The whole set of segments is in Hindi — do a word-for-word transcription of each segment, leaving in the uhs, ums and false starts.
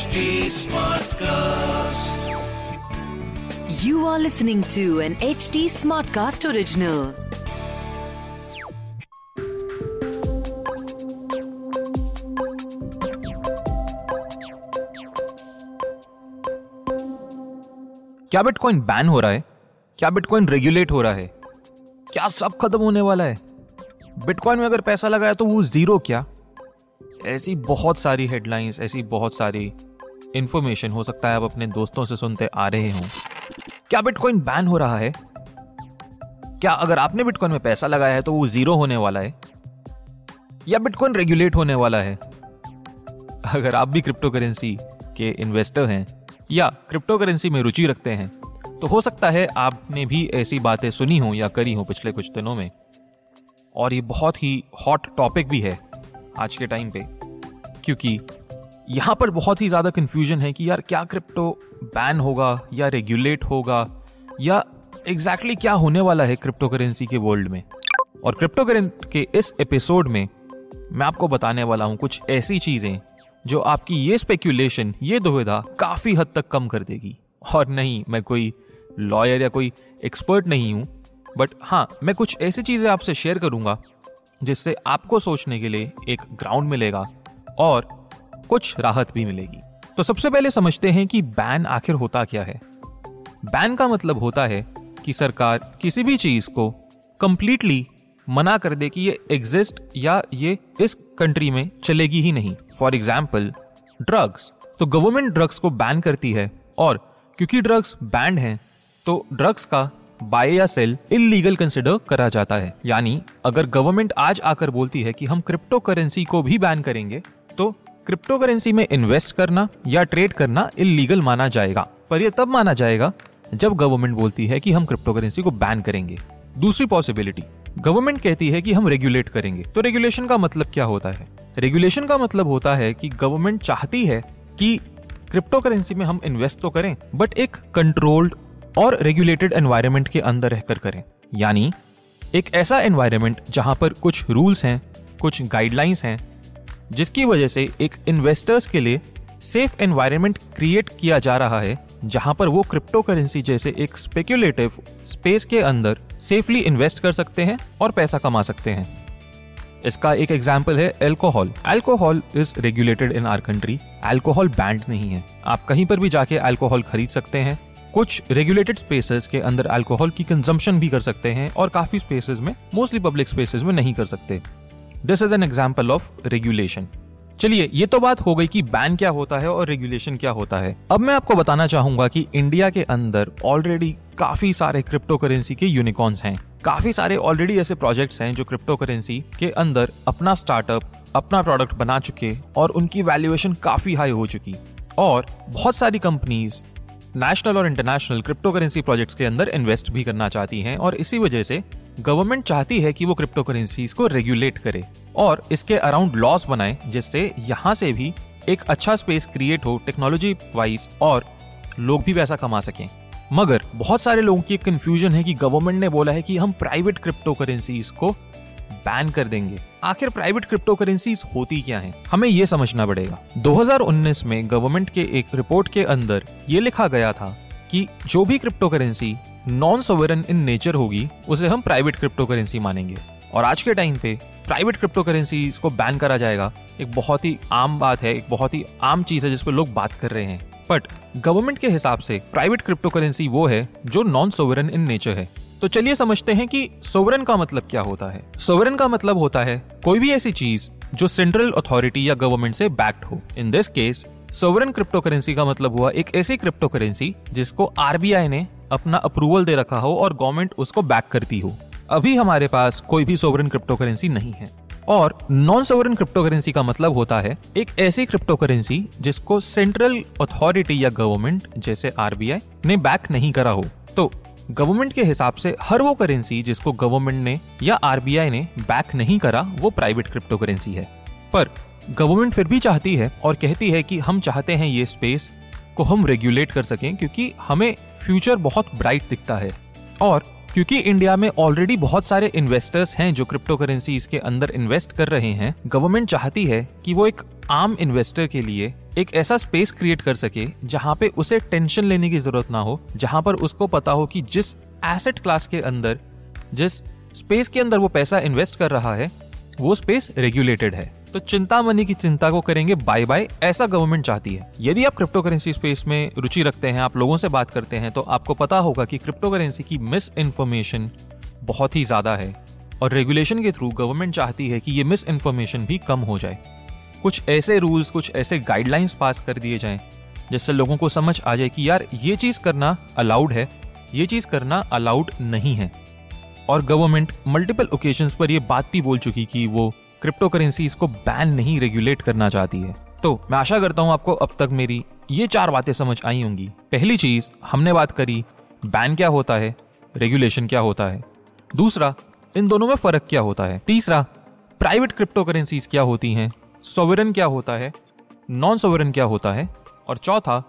H D Smartcast. You are listening to an H D Smartcast original. क्या बिटकॉइन बैन हो रहा है? क्या बिटकॉइन रेगुलेट हो रहा है? क्या सब खत्म होने वाला है? बिटकॉइन में अगर पैसा लगाया तो वो जीरो क्या? ऐसी बहुत सारी हेडलाइंस, ऐसी बहुत सारी इन्फॉर्मेशन हो सकता है आप अपने दोस्तों से सुनते आ रहे हो। क्या बिटकॉइन बैन हो रहा है? क्या अगर आपने बिटकॉइन में पैसा लगाया है तो वो जीरो होने वाला है? या बिटकॉइन रेगुलेट होने वाला है? अगर आप भी क्रिप्टो करेंसी के इन्वेस्टर हैं या क्रिप्टो करेंसी में रुचि रखते हैं तो हो सकता है आपने भी ऐसी बातें सुनी हो या करी हो पिछले कुछ दिनों में, और ये बहुत ही हॉट टॉपिक भी है आज के टाइम पे, क्योंकि यहाँ पर बहुत ही ज़्यादा कन्फ्यूजन है कि यार क्या क्रिप्टो बैन होगा या रेगुलेट होगा या एग्जैक्टली क्या होने वाला है क्रिप्टो करेंसी के वर्ल्ड में। और क्रिप्टो करेंसी के इस एपिसोड में मैं आपको बताने वाला हूँ कुछ ऐसी चीज़ें जो आपकी ये स्पेक्यूलेशन, ये दुविधा काफ़ी हद तक कम कर देगी। और नहीं, मैं कोई लॉयर या कोई एक्सपर्ट नहीं हूँ, बट हाँ, मैं कुछ ऐसी चीज़ें आपसे शेयर करूँगा जिससे आपको सोचने के लिए एक ग्राउंड मिलेगा और कुछ राहत भी मिलेगी। तो सबसे पहले समझते हैं कि बैन आखिर होता क्या है। बैन का मतलब होता है कि सरकार किसी भी चीज़ को कम्प्लीटली मना कर दे कि ये एग्जिस्ट या ये इस कंट्री में चलेगी ही नहीं। फॉर एग्जाम्पल ड्रग्स, तो गवर्नमेंट ड्रग्स को बैन करती है, और क्योंकि ड्रग्स बैंड हैं तो ड्रग्स का बाय या सेल इल्लीगल कंसिडर करा जाता है। यानी अगर गवर्नमेंट आज आकर बोलती है कि हम क्रिप्टो करेंसी को भी बैन करेंगे तो क्रिप्टो करेंसी में इन्वेस्ट करना या ट्रेड करना इल्लीगल माना जाएगा, पर यह तब माना जाएगा जब गवर्नमेंट बोलती है कि हम क्रिप्टो करेंसी को बैन करेंगे। दूसरी पॉसिबिलिटी, गवर्नमेंट कहती है कि हम रेगुलेट करेंगे। तो रेगुलेशन का मतलब क्या होता है? रेगुलेशन का मतलब होता है कि गवर्नमेंट चाहती है कि क्रिप्टो करेंसी में हम इन्वेस्ट तो करें बट एक कंट्रोल्ड और रेगुलेटेड एनवायरनमेंट के अंदर रहकर करें। यानी एक ऐसा एनवायरनमेंट जहां पर कुछ रूल्स हैं, कुछ गाइडलाइंस हैं, जिसकी वजह से एक इन्वेस्टर्स के लिए सेफ एनवायरनमेंट क्रिएट किया जा रहा है जहां पर वो क्रिप्टो करेंसी जैसे एक स्पेक्युलेटिव स्पेस के अंदर सेफली इन्वेस्ट कर सकते हैं और पैसा कमा सकते हैं। इसका एक एग्जाम्पल है alcohol. Alcohol is regulated in our country. Alcohol banned नहीं है, आप कहीं पर भी जाके एल्कोहल खरीद सकते हैं। कुछ रेगुलेटेड स्पेसेस के अंदर अल्कोहल की कंजम्पशन भी कर सकते हैं और काफी स्पेसेस में, मोस्टली पब्लिक स्पेसेस में नहीं कर सकते। This is an example of regulation. चलिए, ये तो बात हो गई कि बैन क्या होता है और रेगुलेशन क्या होता है। अब मैं आपको बताना चाहूंगा कि इंडिया के अंदर ऑलरेडी काफी सारे क्रिप्टो करेंसी के यूनिकॉर्न्स हैं। काफी सारे ऑलरेडी ऐसे प्रोजेक्ट्स हैं जो क्रिप्टो करेंसी के अंदर अपना स्टार्टअप, अपना प्रोडक्ट बना चुके और उनकी वैल्यूएशन काफी हाई हो चुकी, और बहुत सारी कंपनीज नेशनल और इंटरनेशनल क्रिप्टो करेंसी प्रोजेक्ट्स के अंदर इन्वेस्ट भी करना चाहती हैं, और इसी वजह से गवर्नमेंट चाहती है कि वो क्रिप्टो करेंसीज को रेगुलेट करे और इसके अराउंड लॉस बनाए, जिससे यहाँ से भी एक अच्छा स्पेस क्रिएट हो टेक्नोलॉजी वाइज और लोग भी पैसा कमा सकें। मगर बहुत सारे लोगों की कंफ्यूजन है कि गवर्नमेंट ने बोला है कि हम प्राइवेट क्रिप्टो करेंसीज को बैन कर देंगे। आखिर प्राइवेट क्रिप्टो करेंसीज होती क्या हैं? हमें ये समझना पड़ेगा। दो हज़ार उन्नीस में गवर्नमेंट के एक रिपोर्ट के अंदर ये लिखा गया था कि जो भी crypto currency non sovereign in nature होगी उसे हम प्राइवेट क्रिप्टो करेंसी मानेंगे। और आज के टाइम पे प्राइवेट क्रिप्टो करेंसीज को बैन करा जाएगा, एक बहुत ही आम बात है, एक बहुत ही आम चीज है जिस पर लोग बात कर रहे हैं। बट गवर्नमेंट के हिसाब से प्राइवेट क्रिप्टो करेंसी वो है जो नॉन सोवरेन इन नेचर है। तो चलिए समझते हैं कि सोवरेन का मतलब क्या होता है। सोवरेन का मतलब होता है कोई भी ऐसी चीज जो सेंट्रल अथॉरिटी या गवर्नमेंट से बैक्ड हो। In this case sovereign crypto currency का मतलब हुआ एक ऐसी क्रिप्टो करेंसी जिसको आरबीआई ने अपना अप्रूवल दे रखा हो और गवर्नमेंट उसको बैक करती हो। अभी हमारे पास कोई भी सोवरेन क्रिप्टो करेंसी नहीं है। और नॉन सोवरेन क्रिप्टो करेंसी का मतलब होता है एक ऐसी क्रिप्टो करेंसी जिसको सेंट्रल अथॉरिटी या गवर्नमेंट जैसे आरबीआई ने बैक नहीं करा हो। तो गवर्नमेंट के हिसाब से हर वो करेंसी जिसको गवर्नमेंट ने या आरबीआई ने बैक नहीं करा वो प्राइवेट क्रिप्टो करेंसी है। पर गवर्नमेंट फिर भी चाहती है और कहती है कि हम चाहते हैं ये स्पेस को हम रेगुलेट कर सकें क्योंकि हमें फ्यूचर बहुत ब्राइट दिखता है। और क्योंकि इंडिया में ऑलरेडी बहुत सारे इन्वेस्टर्स हैं जो क्रिप्टो करेंसी इसके अंदर इन्वेस्ट कर रहे हैं, गवर्नमेंट चाहती है कि वो एक आम इन्वेस्टर के लिए एक ऐसा स्पेस क्रिएट कर सके जहाँ पे उसे टेंशन लेने की जरूरत ना हो, जहाँ पर उसको पता हो कि जिस एसेट क्लास के अंदर, जिस स्पेस के अंदर वो पैसा इन्वेस्ट कर रहा है, वो स्पेस रेगुलेटेड है। तो चिंता मनी की चिंता को करेंगे बाय बाय, ऐसा गवर्नमेंट चाहती है। यदि आप क्रिप्टो करेंसी स्पेस में रुचि रखते हैं, आप लोगों से बात करते हैं, तो आपको पता होगा कि क्रिप्टो करेंसी की मिस इन्फॉर्मेशन बहुत ही ज्यादा है और रेगुलेशन के थ्रू गवर्नमेंट चाहती है कि ये मिस इन्फॉर्मेशन भी कम हो जाए। कुछ ऐसे रूल्स, कुछ ऐसे गाइडलाइंस पास कर दिए जाएं जिससे लोगों को समझ आ जाए कि यार ये चीज़ करना अलाउड है, ये चीज़ करना अलाउड नहीं है। और गवर्नमेंट मल्टीपल ओकेजन्स पर यह बात भी बोल चुकी कि वो क्रिप्टो करेंसी इसको बैन नहीं, रेगुलेट करना चाहती है। तो मैं आशा करता हूँ आपको अब तक मेरी ये चार बातें समझ आई होंगी। पहली चीज़, हमने बात करी बैन क्या होता है, रेगुलेशन क्या होता है। दूसरा, इन दोनों में फ़र्क क्या होता है। तीसरा, प्राइवेट क्रिप्टो करेंसीज क्या होती हैं, सोवरेन क्या होता है, नॉन सोवरेन क्या होता है। और चौथा,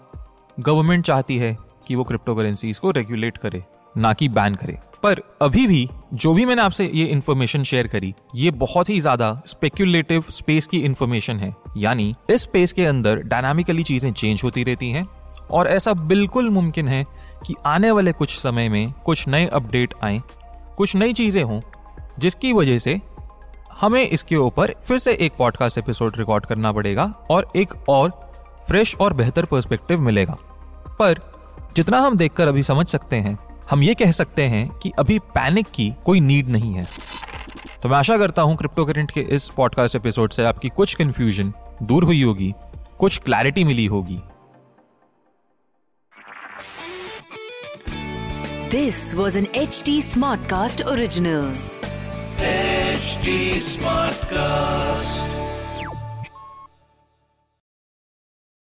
गवर्नमेंट चाहती है कि वो क्रिप्टो करेंसीज को रेगुलेट करे, ना कि बैन करे। पर अभी भी जो भी मैंने आपसे ये इन्फॉर्मेशन शेयर करी, ये बहुत ही ज्यादा स्पेक्यूलेटिव स्पेस की इन्फॉर्मेशन है, यानी इस स्पेस के अंदर डायनामिकली चीजें चेंज होती रहती हैं और ऐसा बिल्कुल मुमकिन है कि आने वाले कुछ समय में कुछ नए अपडेट आए, कुछ नई चीजें हों, जिसकी वजह से हमें इसके ऊपर फिर से एक पॉडकास्ट एपिसोड रिकॉर्ड करना पड़ेगा और एक और फ्रेश और बेहतर पर्सपेक्टिव मिलेगा। पर जितना हम देखकर अभी समझ सकते हैं, हम ये कह सकते हैं कि अभी पैनिक की कोई नीड नहीं है। तो मैं आशा करता हूँ क्रिप्टो करेंट के इस पॉडकास्ट एपिसोड से आपकी कुछ कंफ्यूजन दूर हुई होगी, कुछ क्लैरिटी मिली होगी। This was an H D Smartcast original. H D Smartcast।